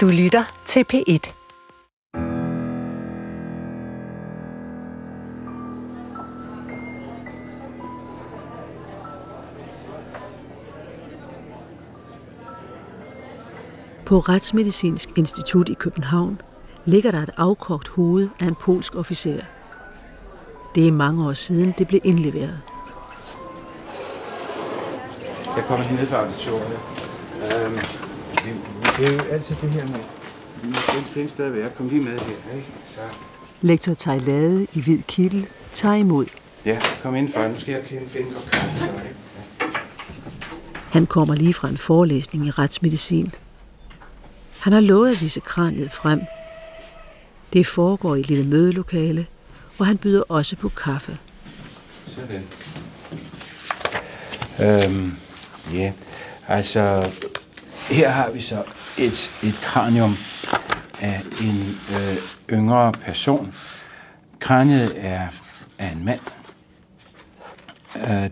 Du lytter til P1. På Retsmedicinsk Institut i København ligger der et afkogt hoved af en polsk officer. Det er mange år siden, det blev indleveret. Jeg kommer lige ned fra auditoriet. Det er jo altid det her med. Den findes der at være. Kom lige med her, ikke? Så. Lektor Tej Lade i hvid kittel tager imod. Ja, kom indenfor. Nu skal jeg finde en kop kaffe til dig. Han kommer lige fra en forelæsning i retsmedicin. Han har lovet at vise kraniet frem. Det foregår i et lille mødelokale, og han byder også på kaffe. Sådan. Altså, her har vi så et kranium af en yngre person. Kraniet er af en mand.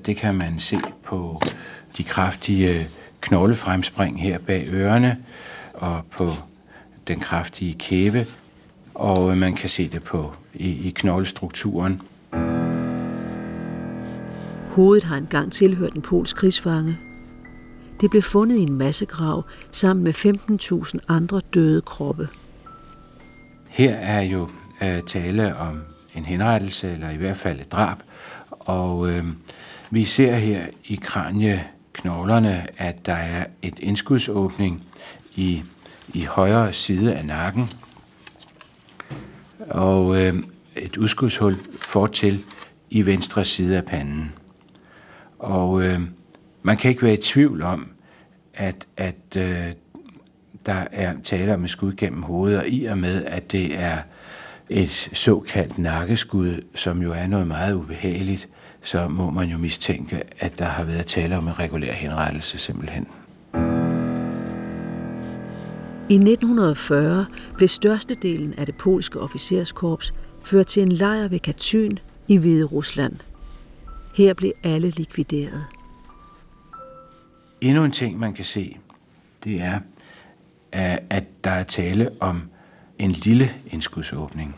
Det kan man se på de kraftige knoglefremspring her bag ørerne og på den kraftige kæbe, og man kan se det på i knoglestrukturen. Hovedet har engang tilhørt en polsk krigsfange. Det blev fundet i en massegrav sammen med 15.000 andre døde kroppe. Her er jo tale om en henrettelse, eller i hvert fald et drab. Og vi ser her i kranieknoglerne, at der er et indskudsåbning i højre side af nakken. Og et udskudshul fortil i venstre side af panden. Og man kan ikke være i tvivl om, at der er tale om et skud gennem hovedet, og i og med, at det er et såkaldt nakkeskud, som jo er noget meget ubehageligt, så må man jo mistænke, at der har været tale om en regulær henrettelse simpelthen. I 1940 blev størstedelen af det polske officerskorps ført til en lejr ved Katyn i Hvide Rusland. Her blev alle likvideret. Endnu en ting, man kan se, det er, at der er tale om en lille indskudsåbning.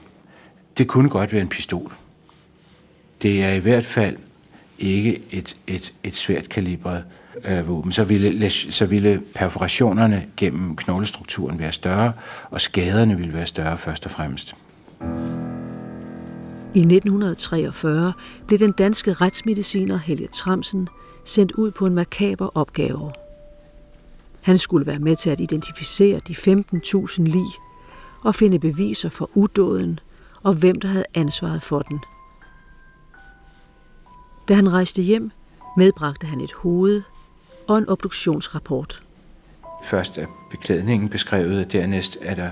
Det kunne godt være en pistol. Det er i hvert fald ikke et svært kalibret våben. Så ville perforationerne gennem knoglestrukturen være større, og skaderne ville være større først og fremmest. I 1943 blev den danske retsmediciner Helge Tramsen sendt ud på en makaber opgave. Han skulle være med til at identificere de 15.000 lig og finde beviser for udåden og hvem der havde ansvaret for den. Da han rejste hjem, medbragte han et hoved og en obduktionsrapport. Først er beklædningen beskrevet, og dernæst er der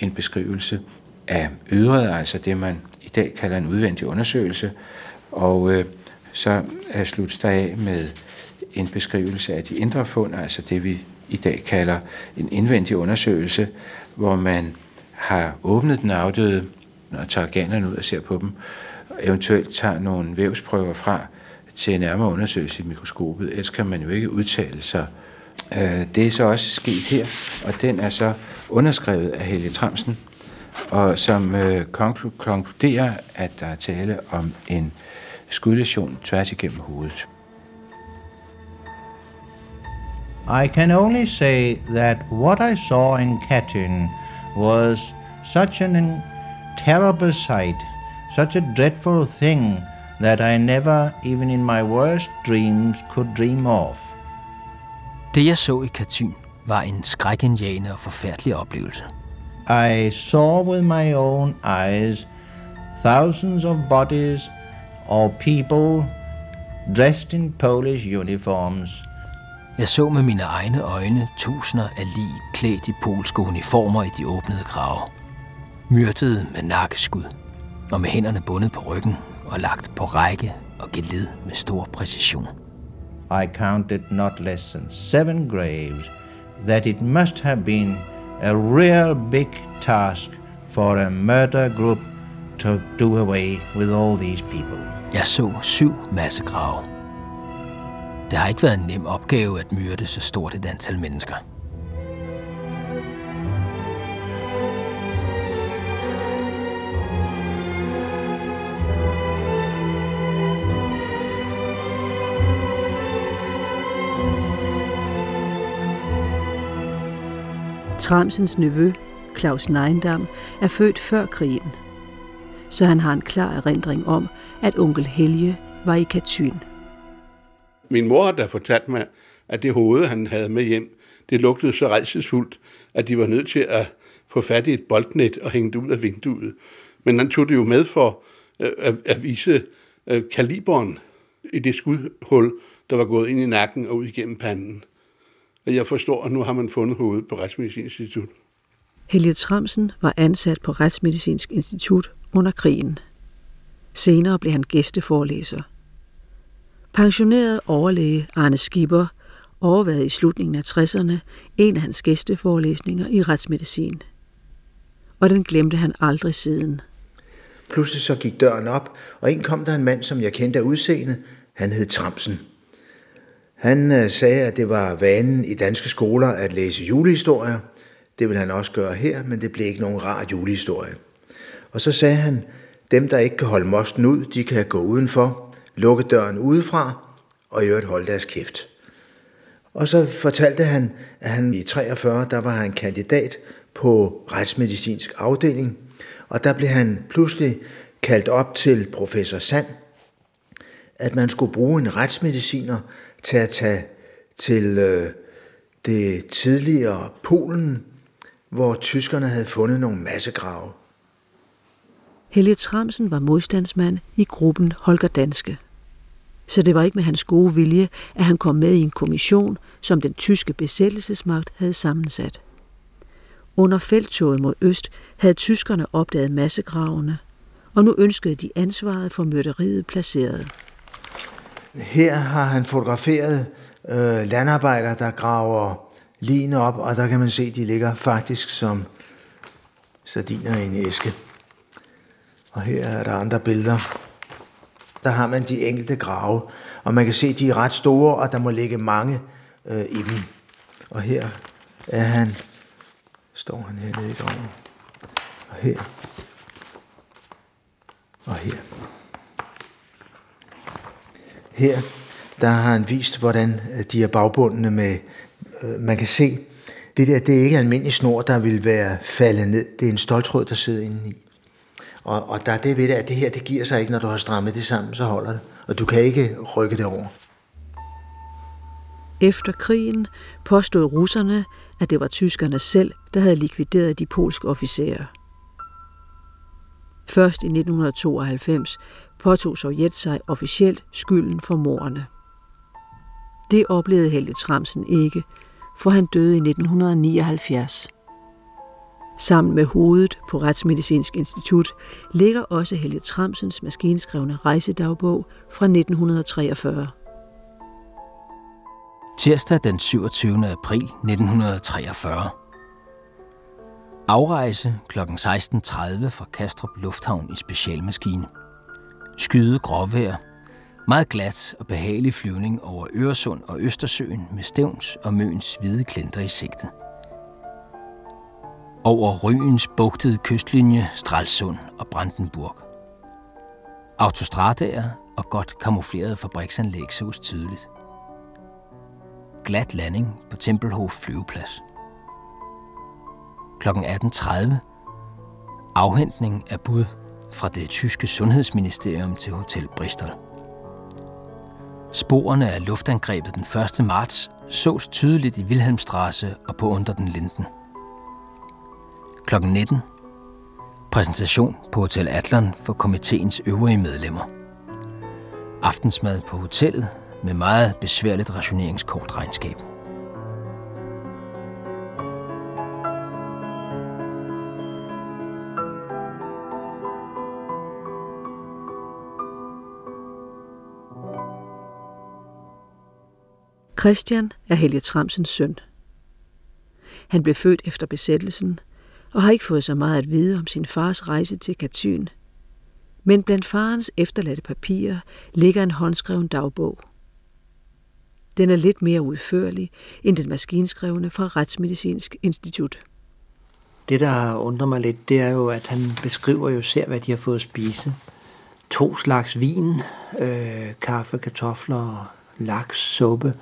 en beskrivelse af ydret, altså det man i dag kalder en udvendig undersøgelse, og så sluttes der af med en beskrivelse af de indre fund, altså det vi i dag kalder en indvendig undersøgelse, hvor man har åbnet den afdøde og tager organerne ud og ser på dem, og eventuelt tager nogle vævsprøver fra til nærmere undersøgelse i mikroskopet, ellers kan man jo ikke udtale sig. Det er så også sket her, og den er så underskrevet af Helge Tramsen, og som konkluderer, at der er tale om en skudlæsion tværs igennem hovedet. I can only say that what I saw in Katyn was such an terrible sight, such a dreadful thing that I never, even in my worst dreams, could dream of. Det jeg så i Katyn var en skrækindjagende og forfærdelig oplevelse. I saw with my own eyes thousands of bodies or people dressed in Polish uniforms. Jeg så med mine egne øjne tusinder af lig klædt i polske uniformer i de åbnede grave. Myrdede med nakkeskud og med hænderne bundet på ryggen og lagt på række og geled med stor præcision. I counted not less than 7 graves, that it must have been a real big task for a murder group to do away with all these people. Jeg så 7 massegrave. Det har ikke været en nem opgave at myrde så stort et antal mennesker. Tramsens nevø, Claus Nejndam, er født før krigen, så han har en klar erindring om, at onkel Helge var i Katyn. Min mor der fortalte mig, at det hoved, han havde med hjem, det lugtede så rædselsfuldt, at de var nødt til at få fat i et boltnet og hænge det ud af vinduet. Men han tog det jo med for at vise kaliberen i det skudhul, der var gået ind i nakken og ud igennem panden. Og jeg forstår, at nu har man fundet hovedet på Retsmedicinsk Institut. Helge Tramsen var ansat på Retsmedicinsk Institut under krigen. Senere blev han gæsteforelæser. Pensioneret overlæge Arne Skipper overvejede i slutningen af 60'erne en af hans gæsteforelæsninger i retsmedicin. Og den glemte han aldrig siden. Pludselig så gik døren op, og ind kom der en mand, som jeg kendte af udseende. Han hed Tramsen. Han sagde, at det var vanen i danske skoler at læse julehistorier. Det ville han også gøre her, men det blev ikke nogen rar julehistorie. Og så sagde han, dem der ikke kan holde mosten ud, de kan gå udenfor, lukke døren udefra og i øvrigt holde deres kæft. Og så fortalte han, at han i 43, der var han kandidat på retsmedicinsk afdeling, og der blev han pludselig kaldt op til professor Sand, at man skulle bruge en retsmediciner til at tage til det tidligere Polen, hvor tyskerne havde fundet nogle massegrave. Helge Tramsen var modstandsmand i gruppen Holger Danske. Så det var ikke med hans gode vilje, at han kom med i en kommission, som den tyske besættelsesmagt havde sammensat. Under felttoget mod øst havde tyskerne opdaget massegravene, og nu ønskede de ansvaret for myrderiet placeret. Her har han fotograferet landarbejdere, der graver ligene op, og der kan man se, at de ligger faktisk som sardiner i en æske. Og her er der andre billeder. Der har man de enkelte grave, og man kan se, at de er ret store, og der må ligge mange i dem. Og her er han, står han hernede i graven. Og her. Og her. Her, der har han vist, hvordan de er bagbundne med, man kan se, det der, det er ikke almindelig snor, der vil være faldet ned. Det er en stoltråd, der sidder indeni. Og der er det ved det, at det her, det giver sig ikke, når du har strammet det sammen, så holder det. Og du kan ikke rykke det over. Efter krigen påstod russerne, at det var tyskerne selv, der havde likvideret de polske officerer. Først i 1992 påtog Sovjet sig officielt skylden for mordene. Det oplevede Helge Tramsen ikke, for han døde i 1979. Sammen med hovedet på Retsmedicinsk Institut ligger også Helge Tramsens maskinskrevne rejsedagbog fra 1943. Tirsdag den 27. april 1943. Afrejse kl. 16.30 fra Kastrup Lufthavn i specialmaskine. Skyde gråvejr. Meget glat og behagelig flyvning over Øresund og Østersøen med Stevns og Møns hvide klinter i sigte. Over Røens bugtede kystlinje, Stralsund og Brandenburg. Autostradaer og godt kamuflerede fabriksanlæg sås tydeligt. Glat landing på Tempelhof flyveplads. Kl. 18.30 afhentning af bud fra det tyske sundhedsministerium til Hotel Bristol. Sporene af luftangrebet den 1. marts sås tydeligt i Wilhelmstrasse og på Unter den Linden. Kl. 19. Præsentation på Hotel Adlon for komiteens øvrige medlemmer. Aftensmad på hotellet med meget besværligt rationeringskortregnskab. Christian er Helge Tramsens søn. Han blev født efter besættelsen, og har ikke fået så meget at vide om sin fars rejse til Katyn. Men blandt farens efterladte papirer ligger en håndskreven dagbog. Den er lidt mere udførlig end den maskinskrevne fra Retsmedicinsk Institut. Det, der undrer mig lidt, det er jo, at han beskriver jo ser, hvad de har fået at spise. 2 slags vin, kaffe, kartofler, laks, suppe.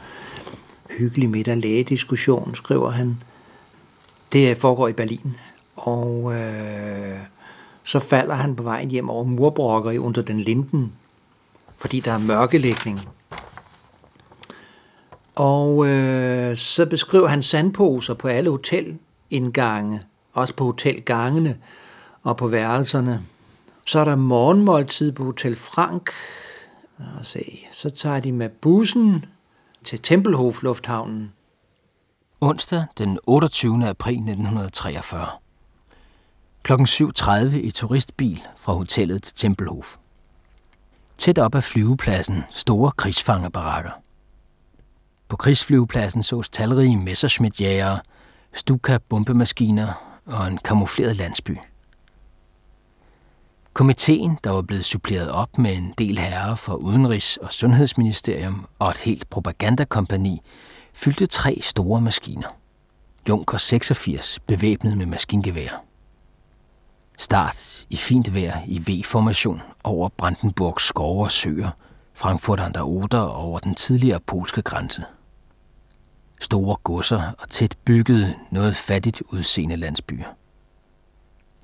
Hyggelig middag, lægediskussion, skriver han. Det foregår i Berlin, og så falder han på vejen hjem over murbrokker i Unter den Linden, fordi der er mørkelægning. Og så beskriver han sandposer på alle hotelindgange, også på hotelgangene og på værelserne. Så er der morgenmåltid på Hotel Frank. Så tager de med bussen til Tempelhof Lufthavnen. Onsdag den 28. april 1943. Klokken 7:30 i turistbil fra hotellet til Tempelhof. Tæt op af flyvepladsen store krigsfangerbarakker. På krigsflyvepladsen sås talrige Messerschmitt-jægere, Stuka-bombemaskiner og en kamufleret landsby. Komiteen, der var blevet suppleret op med en del herrer fra Udenrigs- og Sundhedsministerium og et helt propagandakompagni, fyldte 3 store maskiner. Junker 86 bevæbnet med maskingevær. Start i fint vejr i V-formation over Brandenburgs skove og søer, Frankfurt an der Oder og over den tidligere polske grænse. Store godser og tæt byggede, noget fattigt udseende landsbyer.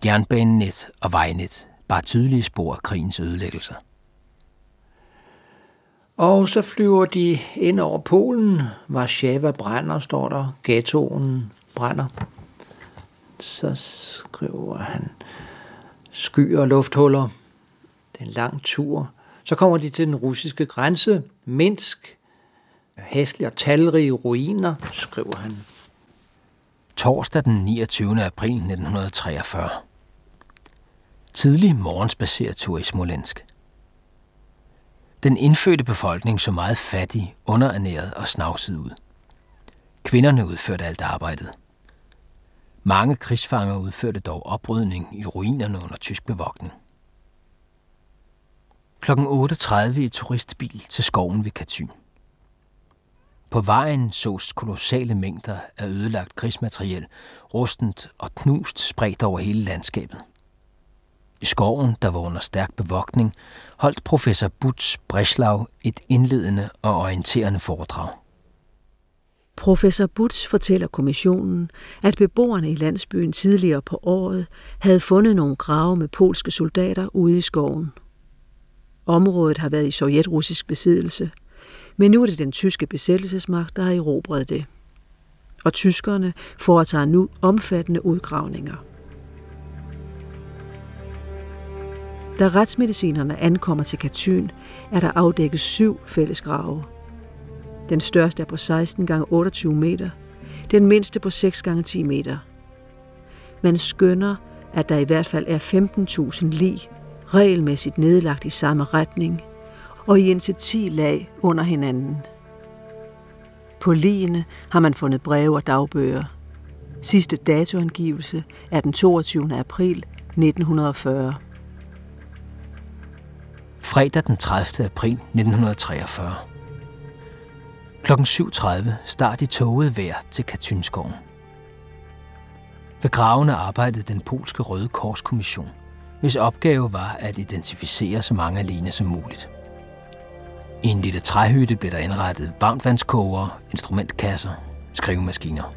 Jernbanenet og vejnet bar tydelige spor af krigens ødelæggelser. Og så flyver de ind over Polen. Warszawa brænder, står der. Ghettoen brænder. Så skriver han skyer og lufthuller. Det er en lang tur. Så kommer de til den russiske grænse. Minsk. Hæslige og talrige ruiner, skriver han. Torsdag den 29. april 1943. Tidlig morgenspaceretur i Smolensk. Den indfødte befolkning så meget fattig, underernæret og snavset ud. Kvinderne udførte alt arbejdet. Mange krigsfanger udførte dog oprydning i ruinerne under tysk bevogtning. Klokken 8:30 i turistbil til skoven ved Katyn. På vejen sås kolossale mængder af ødelagt krigsmateriel, rustent og knust spredt over hele landskabet. I skoven, der var under stærk bevogtning, holdt professor Butz Breslau et indledende og orienterende foredrag. Professor Butz fortæller kommissionen, at beboerne i landsbyen tidligere på året havde fundet nogle grave med polske soldater ude i skoven. Området har været i sovjetrussisk besiddelse, men nu er det den tyske besættelsesmagt, der har erobret det. Og tyskerne foretager nu omfattende udgravninger. Da retsmedicinerne ankommer til Katyn, er der afdækket 7 fællesgrave. Den største er på 16 x 28 meter, den mindste på 6 x 10 meter. Man skønner, at der i hvert fald er 15.000 lig, regelmæssigt nedlagt i samme retning, og i indtil 10 lag under hinanden. På ligene har man fundet breve og dagbøger. Sidste datoangivelse er den 22. april 1940. Fredag den 30. april 1943. Klokken 7:30 start i toget vejr til Katynskoven. Ved gravene arbejdede den polske Røde Korskommission, hvis opgave var at identificere så mange alene som muligt. I en lille træhytte blev der indrettet varmtvandskoger, instrumentkasser, skrivemaskiner.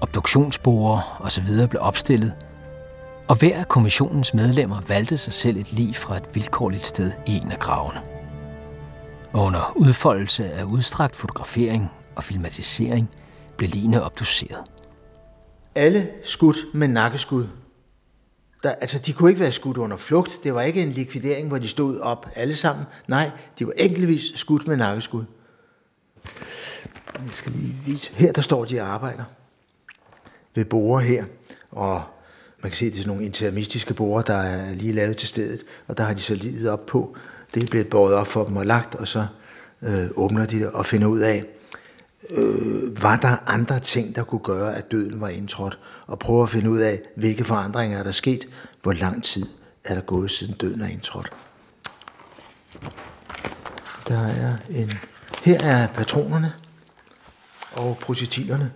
Obduktionsborer osv. blev opstillet, og hver af kommissionens medlemmer valgte sig selv et lig fra et vilkårligt sted i en af gravene. Og under udfoldelse af udstrakt fotografering og filmatisering blev ligene obduceret. Alle skudt med nakkeskud. De kunne ikke være skudt under flugt. Det var ikke en likvidering, hvor de stod op alle sammen. Nej, de var enkeltvis skudt med nakkeskud. Jeg skal lige vise. Her der står de arbejder ved borer her, og man kan se, det er sådan nogle intermistiske borer, der er lige lavet til stedet, og der har de så lidet op på. Det er blevet båret op for dem og lagt, og så åbner de det og finder ud af, var der andre ting, der kunne gøre, at døden var indtrådt, og prøver at finde ud af, hvilke forandringer er der sket, hvor lang tid er der gået, siden døden er indtrådt. Her er patronerne og projektilerne,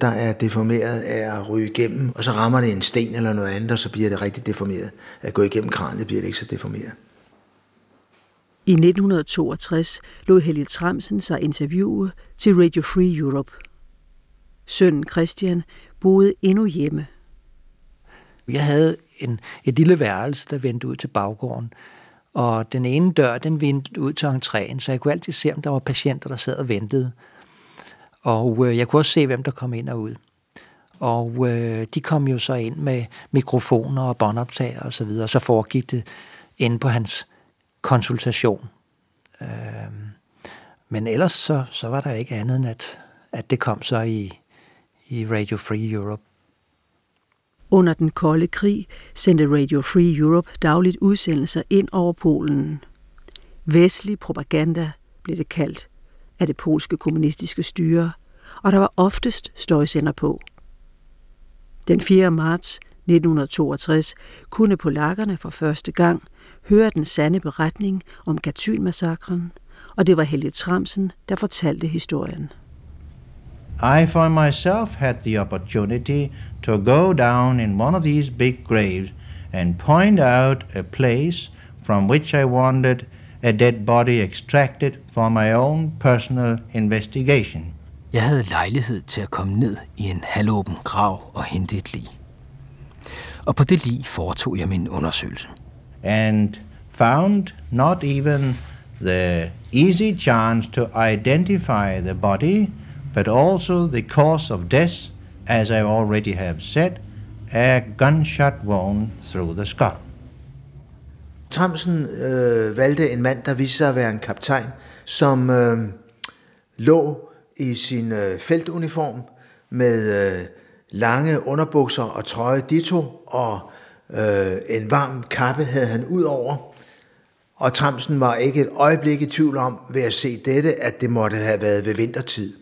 der er deformeret af at ryge igennem, og så rammer det en sten eller noget andet, og så bliver det rigtig deformeret. At gå igennem kraniet bliver det ikke så deformeret. I 1962 lod Helge Tramsen sig interviewe til Radio Free Europe. Sønnen Christian boede endnu hjemme. Jeg havde et lille værelse, der vendte ud til baggården, og den ene dør, den vendte ud til entréen, så jeg kunne altid se, om der var patienter, der sad og ventede. Og jeg kunne også se, hvem der kom ind og ud. Og de kom jo så ind med mikrofoner og båndoptager og så videre, og så foregik det inde på hans konsultation. Men ellers så var der ikke andet end, at det kom så i Radio Free Europe. Under den kolde krig sendte Radio Free Europe dagligt udsendelser ind over Polen. Vestlig propaganda blev det kaldt af det polske kommunistiske styre, og der var oftest støjsender på. Den 4. marts 1962 kunne polakkerne for første gang høre den sande beretning om Katyn-massakren, og det var Helge Tramsen, der fortalte historien. I for myself had the opportunity to go down in one of these big graves and point out a place from which I wanted a dead body extracted for my own personal investigation. Jeg havde lejlighed til at komme ned i en halvåben grav og hente et lig. Og på det lig foretog jeg min undersøgelse. And found not even the easy chance to identify the body, but also the cause of death, as I already have said, a gunshot wound through the skull. Tramsen valgte en mand, der viste sig at være en kaptajn, som lå i sin feltuniform med lange underbukser og trøje ditto, og en varm kappe havde han ud over. Og Tramsen var ikke et øjeblik i tvivl om, ved at se dette, at det måtte have været ved vintertid.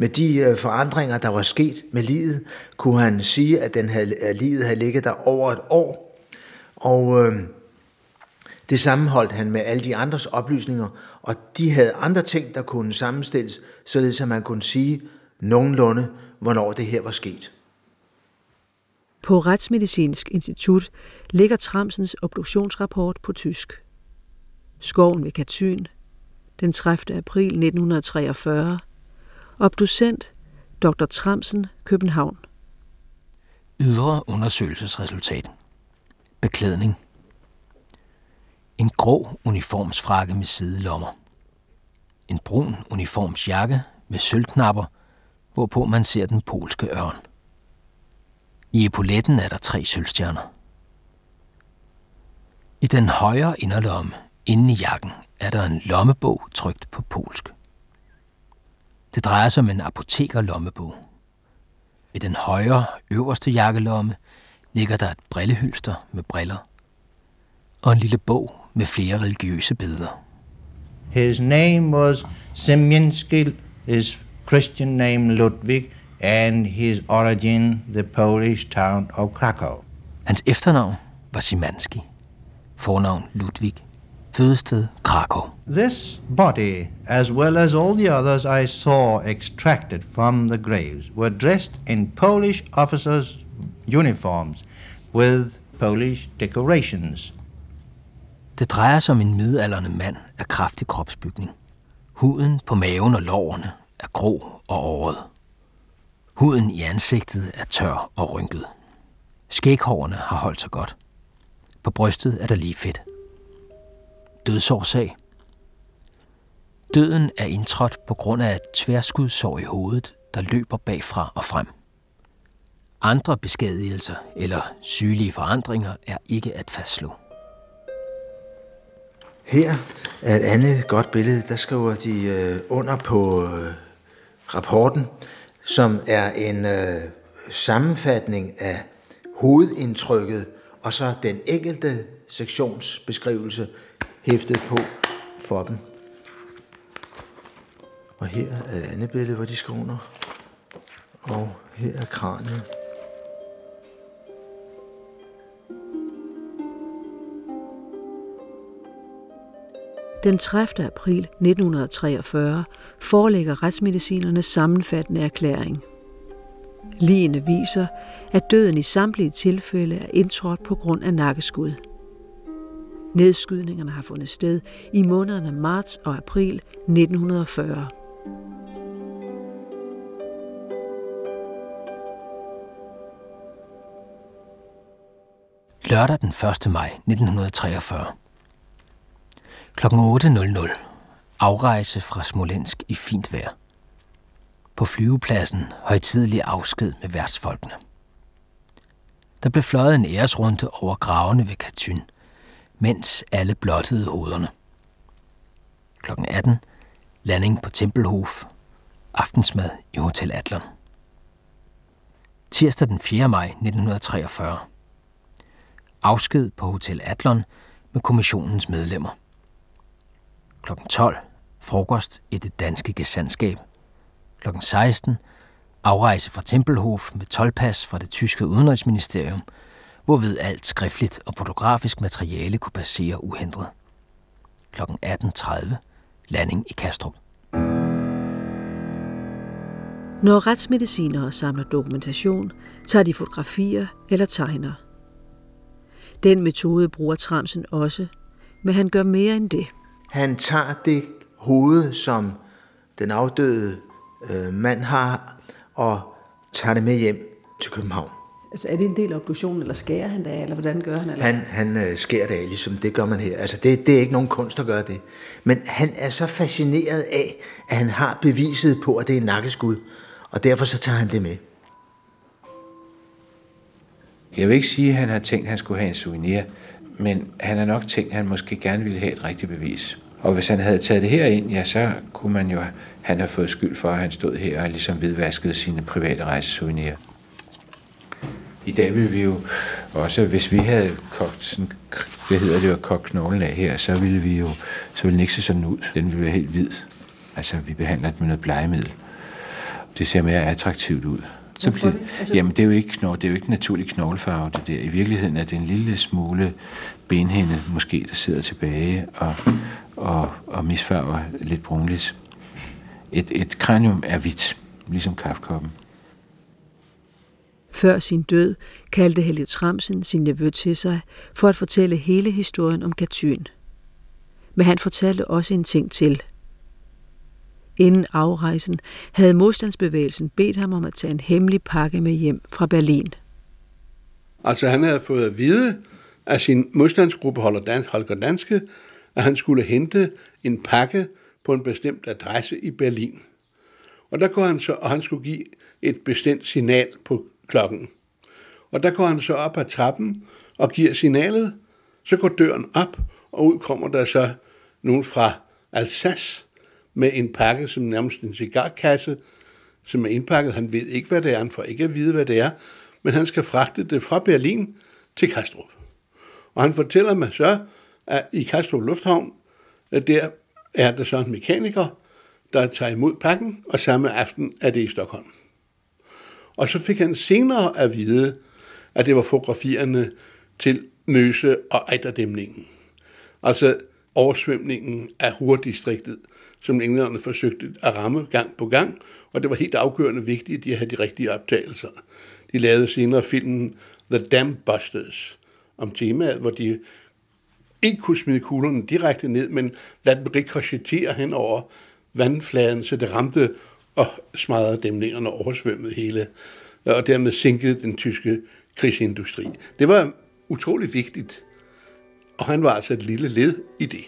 Med de forandringer, der var sket med livet, kunne han sige, at livet havde ligget der over et år. Og det sammenholdt han med alle de andres oplysninger, og de havde andre ting, der kunne sammenstilles, således at man kunne sige nogenlunde, hvornår det her var sket. På Retsmedicinsk Institut ligger Tramsens obduktionsrapport på tysk. Skoven ved Katyn, den 30. april 1943, obducent Dr. Tramsen, København. Ydre undersøgelsesresultat. Beklædning. En grå uniformsfrakke med sidelommer. En brun uniformsjakke med sølvknapper, hvorpå man ser den polske ørn. I epauletten er der 3 sølvstjerner. I den højre inderlomme, inden i jakken, er der en lommebog trykt på polsk. Det drejer sig om en apotekerlommebog. I den højre, øverste jakkelomme ligger der et brillehylster med briller og en lille bog med flere religiøse billeder. His name was Semjenskil, his Christian name Ludwig, and his origin the Polish town of Krakow. Hans efternavn var Szymanski, fornavn Ludwig. Fødested, Krakow. This body, as well as all the others I saw extracted from the graves, were dressed in Polish officers' uniforms with Polish decorations. Det drejer sig om en midaldrende mand af kraftig kropsbygning. Huden på maven og lårene er grå og året. Huden i ansigtet er tør og rynket. Skæghårene har holdt sig godt. På brystet er der lige fedt. Dødsårsag. Døden er indtrådt på grund af et tværskudsår i hovedet, der løber bagfra og frem. Andre beskadigelser eller sygelige forandringer er ikke at fastslå. Her er et andet godt billede, der skriver de under på rapporten, som er en sammenfatning af hovedindtrykket og så den enkelte sektionsbeskrivelse hæftet på for dem. Og her er et andet billede, hvor de skriver under. Og her er kraniet. Den 30. april 1943 forelægger retsmedicinernes sammenfattende erklæring. Ligene viser, at døden i samtlige tilfælde er indtrådt på grund af nakkeskud. Nedskydningerne har fundet sted i månederne marts og april 1940. Lørdag den 1. maj 1943. Kl. 8.00. Afrejse fra Smolensk i fint vejr. På flyvepladsen højtidelig afsked med værtsfolkene. Der blev fløjet en æresrunde over gravene ved Katyn, mens alle blottede hovederne. Kl. 18.00. Landing på Tempelhof. Aftensmad i Hotel Adlon. Tirsdag den 4. maj 1943. Afsked på Hotel Adlon med kommissionens medlemmer. Kl. 12.00. Frokost i det danske gesandskab. Kl. 16.00. Afrejse fra Tempelhof med toldpas fra det tyske udenrigsministerium, hvorved alt skriftligt og fotografisk materiale kunne passere uhindret. Kl. 18.30. Landing i Kastrup. Når retsmedicinere samler dokumentation, tager de fotografier eller tegner. Den metode bruger Tramsen også, men han gør mere end det. Han tager det hoved, som den afdøde mand har, og tager det med hjem til København. Altså er det en del af obduktionen, eller skærer han det af, eller hvordan gør han det? Han skærer det af, ligesom det gør man her. Altså det er ikke nogen kunst at gøre det. Men han er så fascineret af, at han har beviset på, at det er en nakkeskud, og derfor så tager han det med. Jeg vil ikke sige, at han har tænkt, at han skulle have en souvenir, men han har nok tænkt, at han måske gerne ville have et rigtigt bevis. Og hvis han havde taget det her ind, ja, så kunne man jo, han har fået skyld for, at han stod her og ligesom hvidvaskede sine private rejsesouvenirer. I dag ville vi jo også, hvis vi havde kogt sådan, kogt knoglen af her, så ville den ikke se sådan ud. Den ville være helt hvid. Altså, vi behandler det med noget blegemiddel. Det ser mere attraktivt ud. Så bliver, jamen, det er jo ikke en naturlig knoglefarve, det der. I virkeligheden er det en lille smule benhinde, måske, der sidder tilbage og misfarver lidt brunligt. Et kranium er hvidt, ligesom kaffekoppen. Før sin død kaldte Helge Tramsen sin nevø til sig for at fortælle hele historien om Katyn. Men han fortalte også en ting til. Inden afrejsen havde modstandsbevægelsen bedt ham om at tage en hemmelig pakke med hjem fra Berlin. Altså han havde fået at vide af sin modstandsgruppe Holger Danske, at han skulle hente en pakke på en bestemt adresse i Berlin. Og der kunne han så, og han skulle give et bestemt signal på klokken. Og der går han så op ad trappen og giver signalet, så går døren op, og ud kommer der så nogen fra Alsace med en pakke, som nærmest en cigarkasse, som er indpakket. Han ved ikke, hvad det er, han får ikke at vide, hvad det er, men han skal fragte det fra Berlin til Kastrup. Og han fortæller mig så, at i Kastrup Lufthavn, der er der så en mekaniker, der tager imod pakken, og samme aften er det i Stockholm. Og så fik han senere at vide, at det var fotografierne til Møse og Ejderdæmningen. Altså oversvømningen af Ruhrdistriktet, som englænderne forsøgte at ramme gang på gang, og det var helt afgørende vigtigt, at de havde de rigtige optagelser. De lavede senere filmen The Dam Busters om temaet, hvor de ikke kunne smide kuglerne direkte ned, men lade dem ricochettere hen over vandfladen, så det ramte og smadrede dæmningerne og oversvømmede hele, og dermed sinkede den tyske krigsindustri. Det var utrolig vigtigt, og han var altså et lille led i det.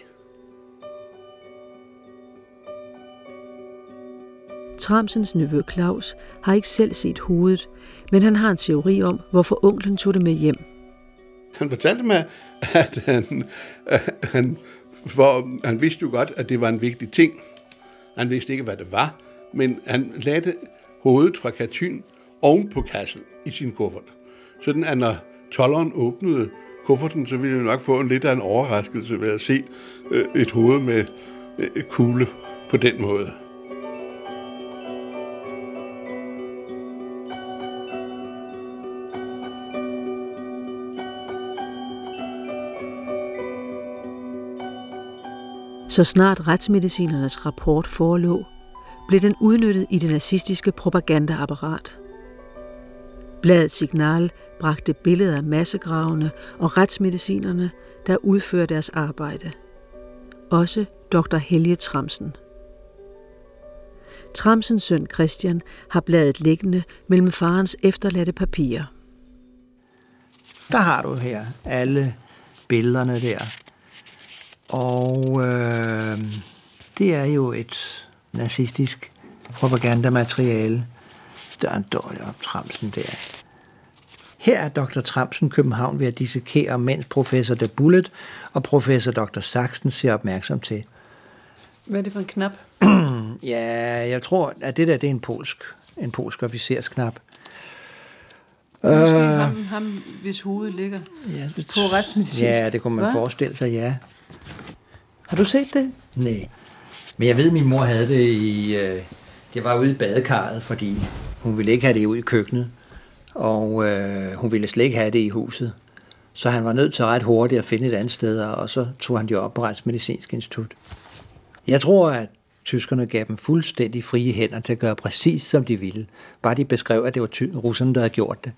Tramsens nevø Claus har ikke selv set hovedet, men han har en teori om, hvorfor onklen tog det med hjem. Han fortalte mig, at han vidste jo godt, at det var en vigtig ting. Han vidste ikke, hvad det var. Men han lagde hovedet fra Katyn oven på kassen i sin kuffert. Sådan at når tolderen åbnede kufferten, så ville han nok få en lidt af en overraskelse ved at se et hoved med kugle på den måde. Så snart retsmedicinernes rapport forelå, blev den udnyttet i det nazistiske propagandaapparat. Bladet Signal bragte billeder af massegravene og retsmedicinerne, der udfører deres arbejde. Også dr. Helge Tramsen. Tramsens søn Christian har bladet liggende mellem farens efterladte papirer. Der har du her alle billederne der. Og det er jo et nazistisk propagandamateriale. Der er en dårlig om Tramsen der. Her er Dr. Tramsen København ved at dissekere, mens professor de Bullet og professor Dr. Saxen ser opmærksom til. Hvad er det for en knap? Ja, jeg tror, at det der det er en polsk officersknap. Måske ham, hvis hovedet ligger på retsmedicinsk. Ja, det kunne man forestille sig, ja. Har du set det? Nej. Men jeg ved, at min mor havde det i... det var ude i badekarret, fordi hun ville ikke have det ude i køkkenet. Og hun ville slet ikke have det i huset. Så han var nødt til ret hurtigt at finde et andet sted, og så tog han det op på Retsmedicinsk Institut. Jeg tror, at tyskerne gav dem fuldstændig frie hænder til at gøre præcis, som de ville. Bare de beskrev, at det var russerne, der havde gjort det.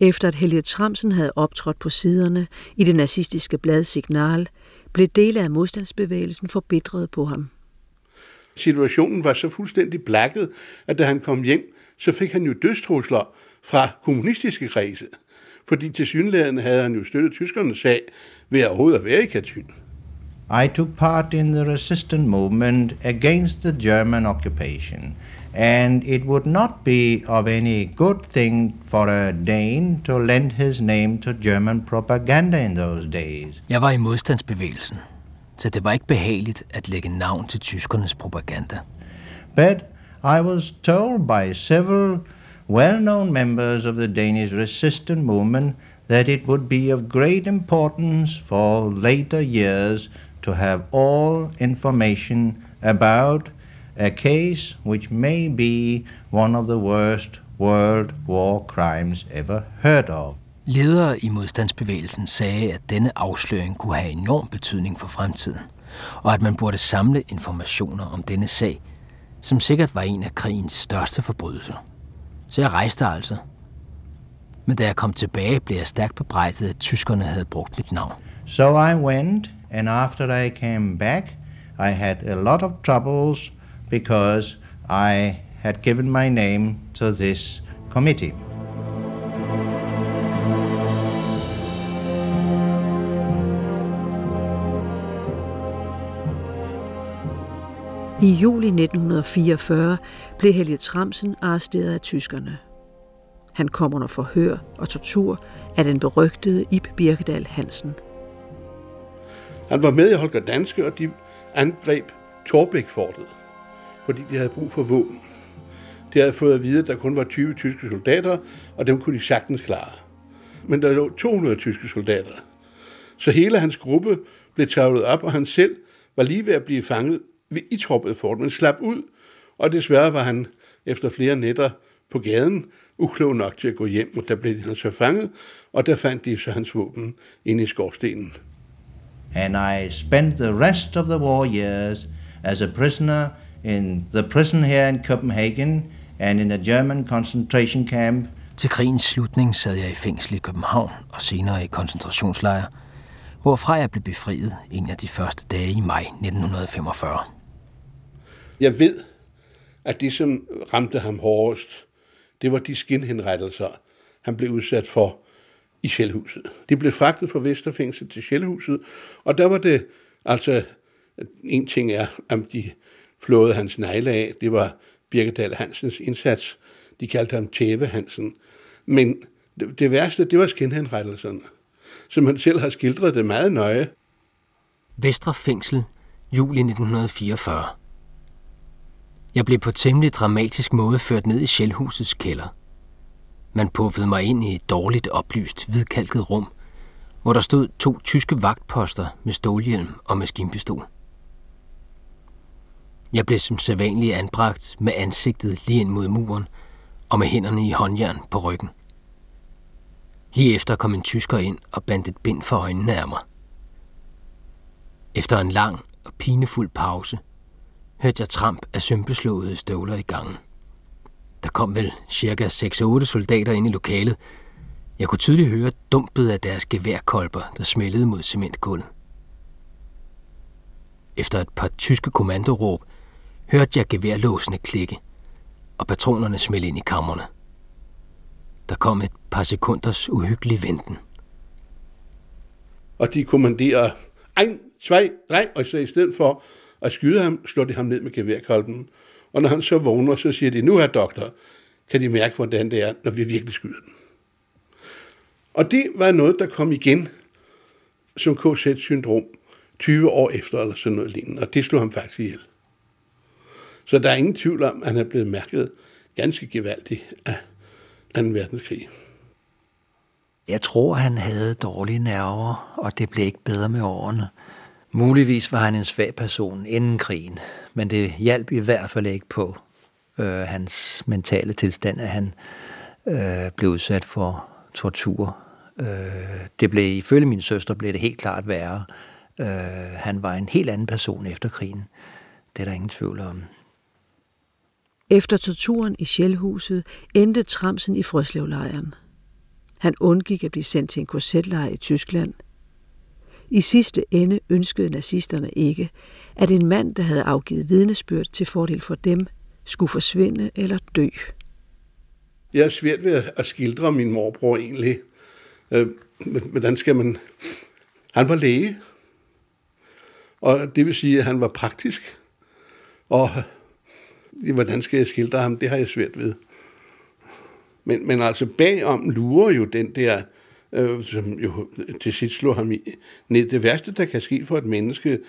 Efter at Helge Tramsen havde optrådt på siderne i det nazistiske blad Signal, blev dele af modstandsbevægelsen forbitret på ham. Situationen var så fuldstændig blakket, at da han kom hjem, så fik han jo dødstrusler fra kommunistiske kredse. Fordi tilsyneladende havde han jo støttet tyskernes sag ved overhovedet at være i Katyn. I took part in the resistance movement against the German occupation, and it would not be of any good thing for a Dane to lend his name to German propaganda in those days. Jeg var i modstandsbevægelsen, så det var ikke behageligt at lægge navn til tyskernes propaganda. But I was told by several well-known members of the Danish resistance movement that it would be of great importance for later years to have all information about a case which may be one of the worst World War crimes ever heard of. Ledere i modstandsbevægelsen sagde, at denne afsløring kunne have enorm betydning for fremtiden, og at man burde samle informationer om denne sag, som sikkert var en af krigens største forbrydelser. Så jeg rejste altså. Men da jeg kom tilbage, blev jeg stærkt bebrejdet, at tyskerne havde brugt mit navn. So I went. And after I came back, I had a lot of troubles because I had given my name to this committee. I juli 1944 blev Helge Tramsen arresteret af tyskerne. Han kom under forhør og tortur af den berygtede Ib Birkedal Hansen. Han var med i Holger Danske, og de angreb Torbækfortet, fordi de havde brug for våben. De havde fået at vide, at der kun var 20 tyske soldater, og dem kunne de sagtens klare. Men der lå 200 tyske soldater. Så hele hans gruppe blev travlet op, og han selv var lige ved at blive fanget i Torbækfortet, men slap ud, og desværre var han efter flere nætter på gaden uklog nok til at gå hjem, og der blev han så fanget, og der fandt de så hans våben inde i skorstenen. And I spent the rest of the war years as a prisoner in the prison here in Copenhagen and in a German concentration camp. Til krigens slutning sad jeg i fængsel i København og senere i koncentrationslejre, hvorfra jeg blev befriet en af de første dage i maj 1945. Jeg ved, at det, som ramte ham hårdest, det var de skinhenrettelser, han blev udsat for i Sjælhuset. De blev fragtet fra Vesterfængsel til Sjælhuset, og der var det, altså, en ting er, om de flåede hans negle af, det var Birkedal Hansens indsats, de kaldte ham Tæve Hansen, men det værste, det var skinhenrettelserne, som han selv har skildret det meget nøje. Vesterfængsel, juli 1944. Jeg blev på temmelig dramatisk måde ført ned i Sjælhusets kælder. Man puffede mig ind i et dårligt oplyst, hvidkalket rum, hvor der stod 2 tyske vagtposter med stålhjelm og maskinpistol. Jeg blev som sædvanligt anbragt med ansigtet lige ind mod muren og med hænderne i håndjern på ryggen. Herefter kom en tysker ind og bandt et bind for øjnene af mig. Efter en lang og pinefuld pause hørte jeg tramp af sømpeslåede støvler i gangen. Der kom vel cirka 6-8 soldater ind i lokalet. Jeg kunne tydeligt høre dumpet af deres geværkolber, der smældede mod cementgulvet. Efter et par tyske kommandoråb hørte jeg geværlåsene klikke, og patronerne smældte ind i kammerne. Der kom et par sekunders uhyggelig venten. Og de kommanderer 1, 2, 3, og så i stedet for at skyde ham, slår de ham ned med geværkolben. Og når han så vågner, så siger de, nu her doktor, kan de mærke, hvordan det er, når vi virkelig skyder den. Og det var noget, der kom igen som KZ-syndrom 20 år efter, eller sådan noget lignende, og det slog ham faktisk ihjel. Så der er ingen tvivl om, at han er blevet mærket ganske gevaldigt af 2. verdenskrig. Jeg tror, han havde dårlige nerver, og det blev ikke bedre med årene. Muligvis var han en svag person inden krigen, men det hjalp i hvert fald ikke på hans mentale tilstand, at han blev udsat for tortur. Det blev, ifølge min søster, blev det helt klart værre. Han var en helt anden person efter krigen. Det er der ingen tvivl om. Efter torturen i Shellhuset endte Tramsen i Frøslevlejren. Han undgik at blive sendt til en korsetlejr i Tyskland. I sidste ende ønskede nazisterne ikke, at en mand, der havde afgivet vidnesbyrd til fordel for dem, skulle forsvinde eller dø. Jeg er svært ved at skildre min morbror egentlig. Hvordan skal man... Han var læge, og det vil sige, at han var praktisk. Og hvordan skal jeg skildre ham? Det har jeg svært ved. Men altså bagom lurer jo den der, som jo til sidst slår ham i. Det værste, der kan ske for et menneske,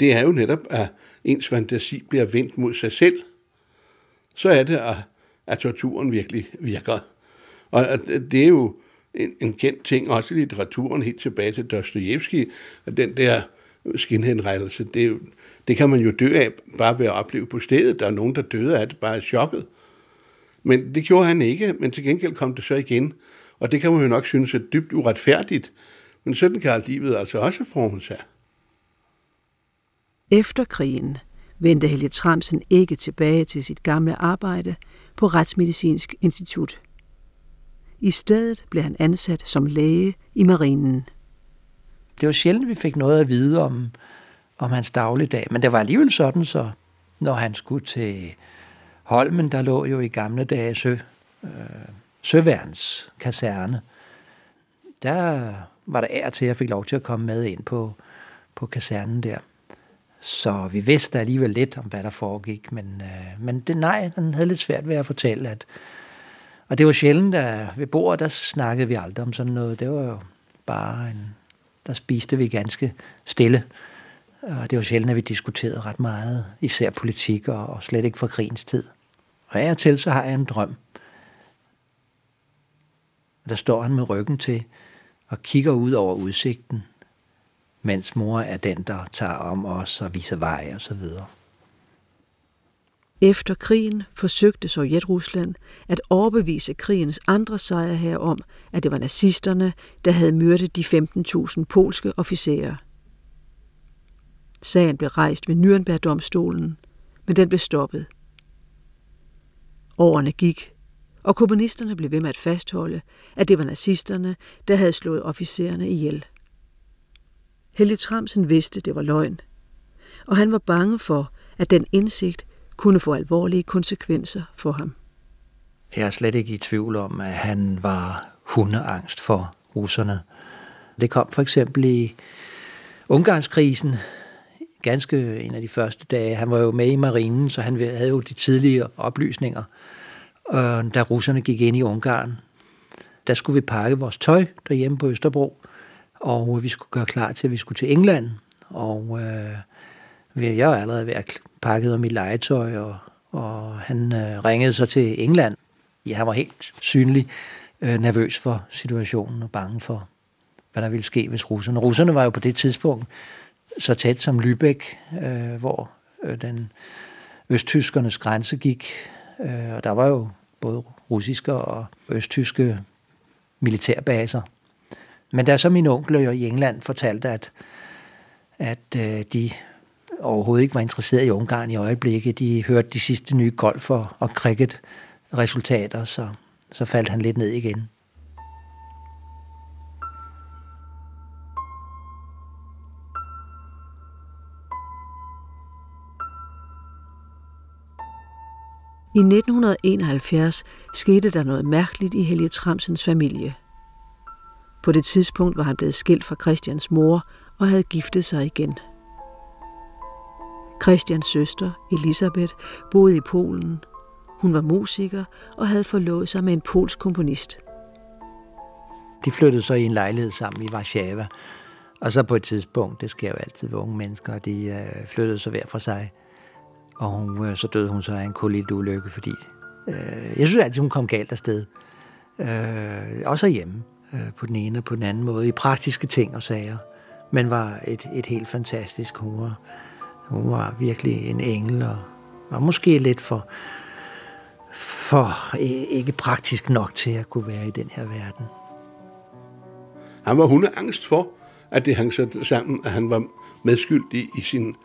det er jo netop, at ens fantasi bliver vendt mod sig selv. Så er det, at torturen virkelig virker. Og det er jo en kendt ting, også i litteraturen, helt tilbage til Dostojevskij, at den der skinhenrettelse, det kan man jo dø af, bare ved at opleve på stedet. Der er nogen, der døde af det, bare chokket. Men det gjorde han ikke, men til gengæld kom det så igen. Og det kan man jo nok synes er dybt uretfærdigt. Men sådan kan livet altså også forme sig. Efter krigen vendte Helge Tramsen ikke tilbage til sit gamle arbejde på Retsmedicinsk Institut. I stedet blev han ansat som læge i marinen. Det var sjældent, vi fik noget at vide om hans dagligdag, men det var alligevel sådan, så når han skulle til Holmen, der lå jo i gamle dage Søværnets kaserne, der var der ær til, at jeg fik lov til at komme med ind på kasernen der. Så vi vidste alligevel lidt om, hvad der foregik, men han havde lidt svært ved at fortælle, og det var sjældent, at ved bordet, der snakkede vi aldrig om sådan noget. Det var jo bare der spiste vi ganske stille. Og det var sjældent, at vi diskuterede ret meget, især politik og slet ikke fra krigens tid. Og af og til, så har jeg en drøm. Der står han med ryggen til og kigger ud over udsigten, mens mor er den, der tager om os og viser vej og så videre. Efter krigen forsøgte Sovjet-Rusland at overbevise krigens andre sejrherrer om, at det var nazisterne, der havde myrdet de 15.000 polske officerer. Sagen blev rejst ved Nürnberg-domstolen, men den blev stoppet. Årene gik, og kommunisterne blev ved med at fastholde, at det var nazisterne, der havde slået officererne ihjel. Helge Tramsen vidste, det var løgn, og han var bange for, at den indsigt kunne få alvorlige konsekvenser for ham. Jeg er slet ikke i tvivl om, at han var hundeangst for russerne. Det kom for eksempel i Ungarnskrisen, ganske en af de første dage. Han var jo med i marinen, så han havde jo de tidlige oplysninger. Da russerne gik ind i Ungarn, der skulle vi pakke vores tøj derhjemme på Østerbro, og vi skulle gøre klar til, at vi skulle til England. Og jeg var allerede ved at pakke ud mit legetøj, og han ringede så til England. Ja, han var helt synlig nervøs for situationen og bange for, hvad der ville ske, hvis russerne... Russerne var jo på det tidspunkt så tæt som Lübeck, hvor den østtyskernes grænse gik. Og der var jo både russiske og østtyske militærbaser. Men der så min onkel i England fortalte, at de overhovedet ikke var interesseret i Ungarn i øjeblikket. De hørte de sidste nye golf- og cricket-resultater, så faldt han lidt ned igen. I 1971 skete der noget mærkeligt i Helge Tramsens familie. På det tidspunkt var han blevet skilt fra Christians mor og havde giftet sig igen. Christians søster, Elisabeth, boede i Polen. Hun var musiker og havde forlovet sig med en polsk komponist. De flyttede så i en lejlighed sammen i Warszawa. Og så på et tidspunkt, det sker jo altid ved unge mennesker, de flyttede så hver for sig. Og så døde hun så af en kolitulykke, fordi jeg synes altid, hun kom galt afsted. Også hjemme på den ene og på den anden måde, i praktiske ting og sager. Men var et helt fantastisk humor. Hun var virkelig en engel og var måske lidt for ikke praktisk nok til at kunne være i den her verden. Han var hundeangst for, at det hang sådan sammen, at han var medskyldig i sin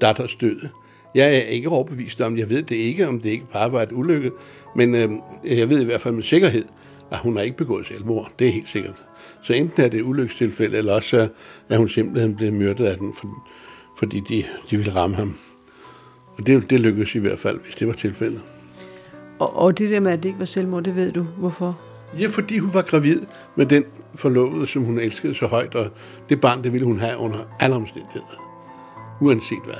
datters død. Jeg er ikke overbevist om, jeg ved det ikke, om det ikke bare var et ulykke, men jeg ved i hvert fald med sikkerhed, at hun har ikke begået selvmord. Det er helt sikkert. Så enten er det et ulykkestilfælde, eller også er hun simpelthen blevet myrdet af dem, fordi de ville ramme ham. Og det lykkedes i hvert fald, hvis det var tilfældet. Og det der med, at det ikke var selvmord, det ved du. Hvorfor? Ja, fordi hun var gravid med den forlovede, som hun elskede så højt, og det barn, det ville hun have under alle omstændigheder. Uanset hvad.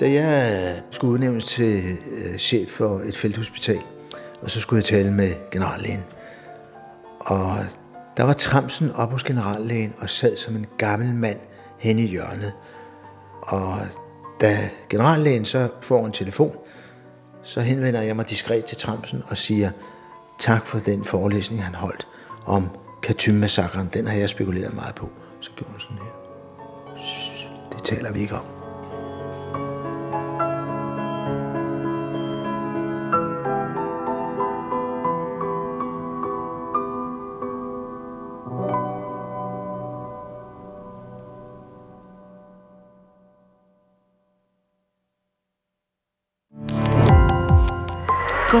Da jeg skulle udnævnes til chef for et felthospital, og så skulle jeg tale med generallægen. Og der var Tramsen op hos generallægen og sad som en gammel mand hen i hjørnet. Og da generallægen så får en telefon, så henvender jeg mig diskret til Tramsen og siger tak for den forelæsning, han holdt om Katyn-massakren. Den har jeg spekuleret meget på. Så gjorde han sådan her. Det taler vi ikke om. Gå